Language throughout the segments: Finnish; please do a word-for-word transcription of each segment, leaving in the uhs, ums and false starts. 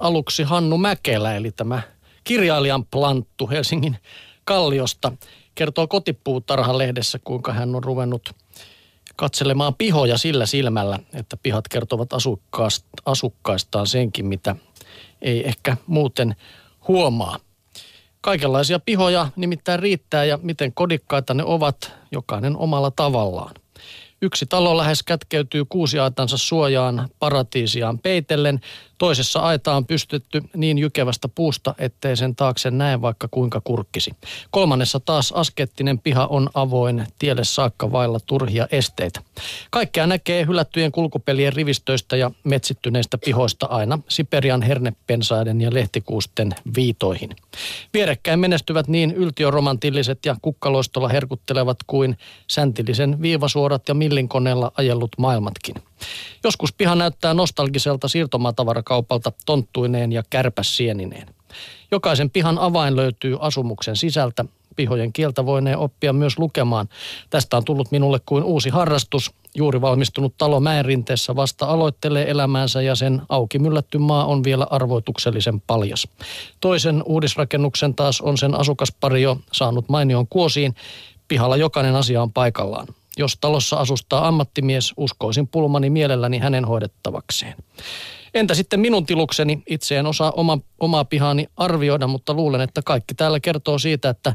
aluksi Hannu Mäkelä, eli tämä kirjailijan planttu Helsingin Kalliosta, kertoo Kotipuutarha-lehdessä, kuinka hän on ruvennut katselemaan pihoja sillä silmällä, että pihat kertovat asukkaistaan senkin, mitä ei ehkä muuten huomaa. Kaikenlaisia pihoja nimittäin riittää, ja miten kodikkaita ne ovat, jokainen omalla tavallaan. Yksi talo lähes kätkeytyy kuusiaitansa suojaan paratiisiaan peitellen. Toisessa aita on pystytty niin jykevästä puusta, ettei sen taakse näe vaikka kuinka kurkkisi. Kolmannessa taas askettinen piha on avoin tielle saakka vailla turhia esteitä. Kaikkea näkee hylättyjen kulkupelien rivistöistä ja metsittyneistä pihoista aina Siperian hernepensaiden ja lehtikuusten viitoihin. Vierekkäin menestyvät niin yltiöromantilliset ja kukkaloistolla herkuttelevat kuin säntillisen viivasuorat ja millinkoneella ajellut maailmatkin. Joskus piha näyttää nostalgiselta siirtomaatavarakaupalta tonttuineen ja kärpäsienineen. Jokaisen pihan avain löytyy asumuksen sisältä. Pihojen kieltä voineen oppia myös lukemaan. Tästä on tullut minulle kuin uusi harrastus. Juuri valmistunut talo mäenrinteessä vasta aloittelee elämäänsä ja sen auki myllätty maa on vielä arvoituksellisen paljas. Toisen uudisrakennuksen taas on sen asukaspari jo saanut mainion kuosiin. Pihalla jokainen asia on paikallaan. Jos talossa asustaa ammattimies, uskoisin pulmani mielelläni hänen hoidettavakseen. Entä sitten minun tilukseni? Itse en osaa oma, omaa pihaani arvioida, mutta luulen, että kaikki täällä kertoo siitä, että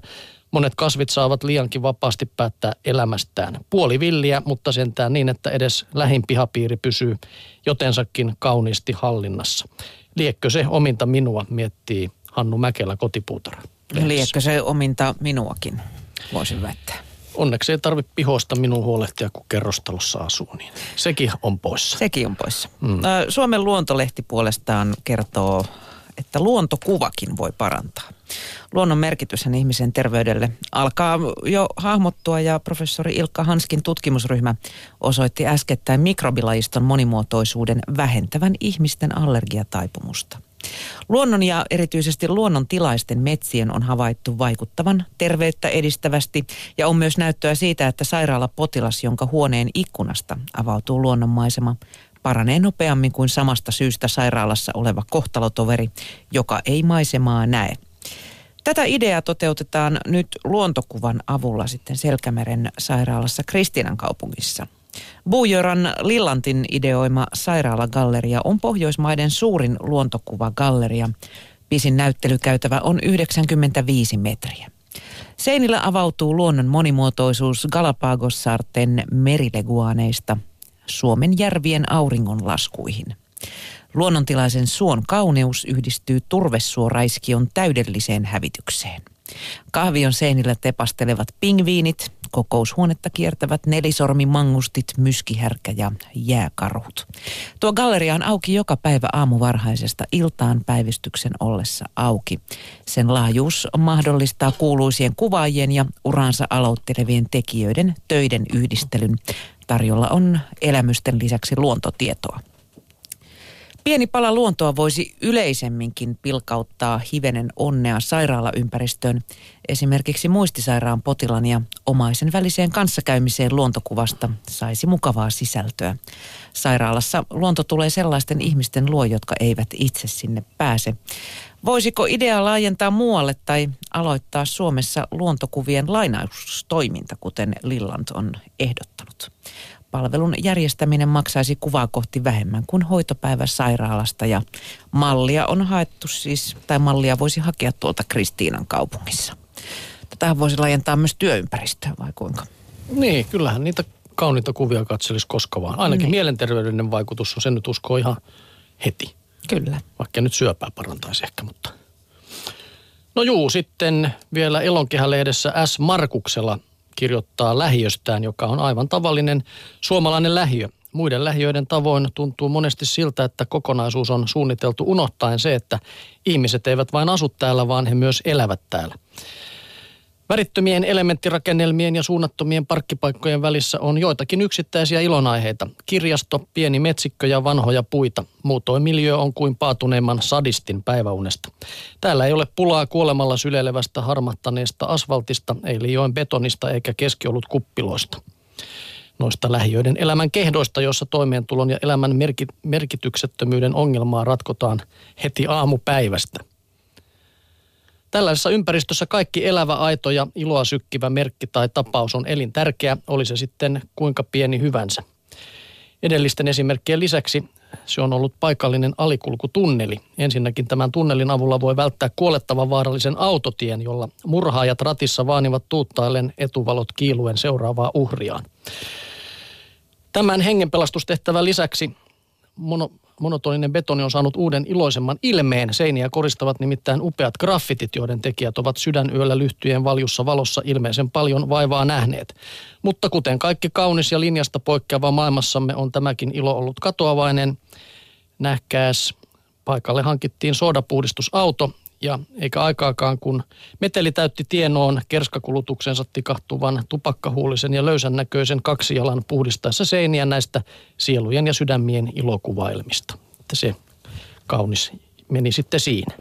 monet kasvit saavat liiankin vapaasti päättää elämästään. Puoli villiä, mutta sentään niin, että edes lähin pihapiiri pysyy jotensakin kauniisti hallinnassa. Liekkö se ominta minua, miettii Hannu Mäkelä Kotipuutarha. Liekkö se ominta minuakin, voisin väittää. Onneksi ei tarvitse pihoista minun huolehtia, kun kerrostalossa asuu, niin sekin on poissa. Sekin on poissa. Mm. Suomen Luontolehti puolestaan kertoo, että luontokuvakin voi parantaa. Luonnon merkityshän ihmisen terveydelle alkaa jo hahmottua, ja professori Ilkka Hanskin tutkimusryhmä osoitti äskettäin mikrobilajiston monimuotoisuuden vähentävän ihmisten allergiataipumusta. Luonnon ja erityisesti luonnontilaisten metsien on havaittu vaikuttavan terveyttä edistävästi, ja on myös näyttöä siitä, että sairaalapotilas, jonka huoneen ikkunasta avautuu luonnonmaisema, paranee nopeammin kuin samasta syystä sairaalassa oleva kohtalotoveri, joka ei maisemaa näe. Tätä ideaa toteutetaan nyt luontokuvan avulla sitten Selkämeren sairaalassa Kristinankaupungissa. Buujoran Lillantin ideoima sairaalagalleria on Pohjoismaiden suurin luontokuvagalleria. Pisin näyttelykäytävä on yhdeksänkymmentäviisi metriä. Seinillä avautuu luonnon monimuotoisuus Galapagossaarten merileguaaneista Suomen järvien auringonlaskuihin. Luonnontilaisen suon kauneus yhdistyy turvesuoraiskion täydelliseen hävitykseen. Kahvion seinillä tepastelevat pingviinit, kokoushuonetta kiertävät nelisormimangustit, myskihärkä ja jääkarhut. Tuo galleria on auki joka päivä aamuvarhaisesta iltaan päivystyksen ollessa auki. Sen laajuus mahdollistaa kuuluisien kuvaajien ja uraansa aloittelevien tekijöiden töiden yhdistelyn. Tarjolla on elämysten lisäksi luontotietoa. Pieni pala luontoa voisi yleisemminkin pilkauttaa hivenen onnea sairaalaympäristöön, esimerkiksi muistisairaan potilaan ja omaisen väliseen kanssakäymiseen luontokuvasta saisi mukavaa sisältöä. Sairaalassa luonto tulee sellaisten ihmisten luo, jotka eivät itse sinne pääse. Voisiko idea laajentaa muualle tai aloittaa Suomessa luontokuvien lainaustoiminta, kuten Lillant on ehdottanut? Palvelun järjestäminen maksaisi kuvaa kohti vähemmän kuin hoitopäivä sairaalasta, ja mallia on haettu siis, tai mallia voisi hakea tuolta Kristiinankaupungissa. Tätähän voisi laajentaa myös työympäristöä, vai kuinka? Niin, kyllähän niitä kauniita kuvia katselisi koska vaan. Ainakin niin. Mielenterveydellinen vaikutus on, sen nyt uskoo ihan heti. Kyllä. Vaikka nyt syöpää parantaisi ehkä, mutta... No juu, sitten vielä Elonkehä-lehdessä S. Markuksella kirjoittaa lähiöstään, joka on aivan tavallinen suomalainen lähiö. Muiden lähiöiden tavoin tuntuu monesti siltä, että kokonaisuus on suunniteltu unohtaen se, että ihmiset eivät vain asu täällä, vaan he myös elävät täällä. Värittömien elementtirakennelmien ja suunnattomien parkkipaikkojen välissä on joitakin yksittäisiä ilonaiheita. Kirjasto, pieni metsikkö ja vanhoja puita. Muutoin miljöö on kuin paatuneimman sadistin päiväunesta. Täällä ei ole pulaa kuolemalla syleilevästä harmahtaneesta asfaltista, ei liioin betonista eikä keskiolut kuppiloista. noista lähiöiden elämän kehdoista, jossa toimeentulon ja elämän merkityksettömyyden ongelmaa ratkotaan heti aamupäivästä. Tällaisessa ympäristössä kaikki elävä, aito ja iloa sykkivä merkki tai tapaus on elintärkeä, oli se sitten kuinka pieni hyvänsä. Edellisten esimerkkien lisäksi se on ollut paikallinen alikulkutunneli. Ensinnäkin tämän tunnelin avulla voi välttää kuolettavan vaarallisen autotien, jolla murhaajat ratissa vaanivat tuuttaillen etuvalot kiiluen seuraavaa uhriaan. Tämän hengenpelastustehtävän lisäksi mono, monotoninen betoni on saanut uuden iloisemman ilmeen. Seiniä koristavat nimittäin upeat graffitit, joiden tekijät ovat sydänyöllä lyhtyjen valjussa valossa ilmeisen paljon vaivaa nähneet. Mutta kuten kaikki kaunis ja linjasta poikkeava maailmassamme on tämäkin ilo ollut katoavainen. Nähkääs, paikalle hankittiin soodapuhdistusauto ja eikä aikaakaan, kun meteli täytti tienoon kerskakulutuksensa tikahtuvan tupakkahuulisen ja löysän näköisen kaksijalan puhdistaessa seiniä näistä sielujen ja sydämien ilokuvailmista. Että se kaunis meni sitten siinä.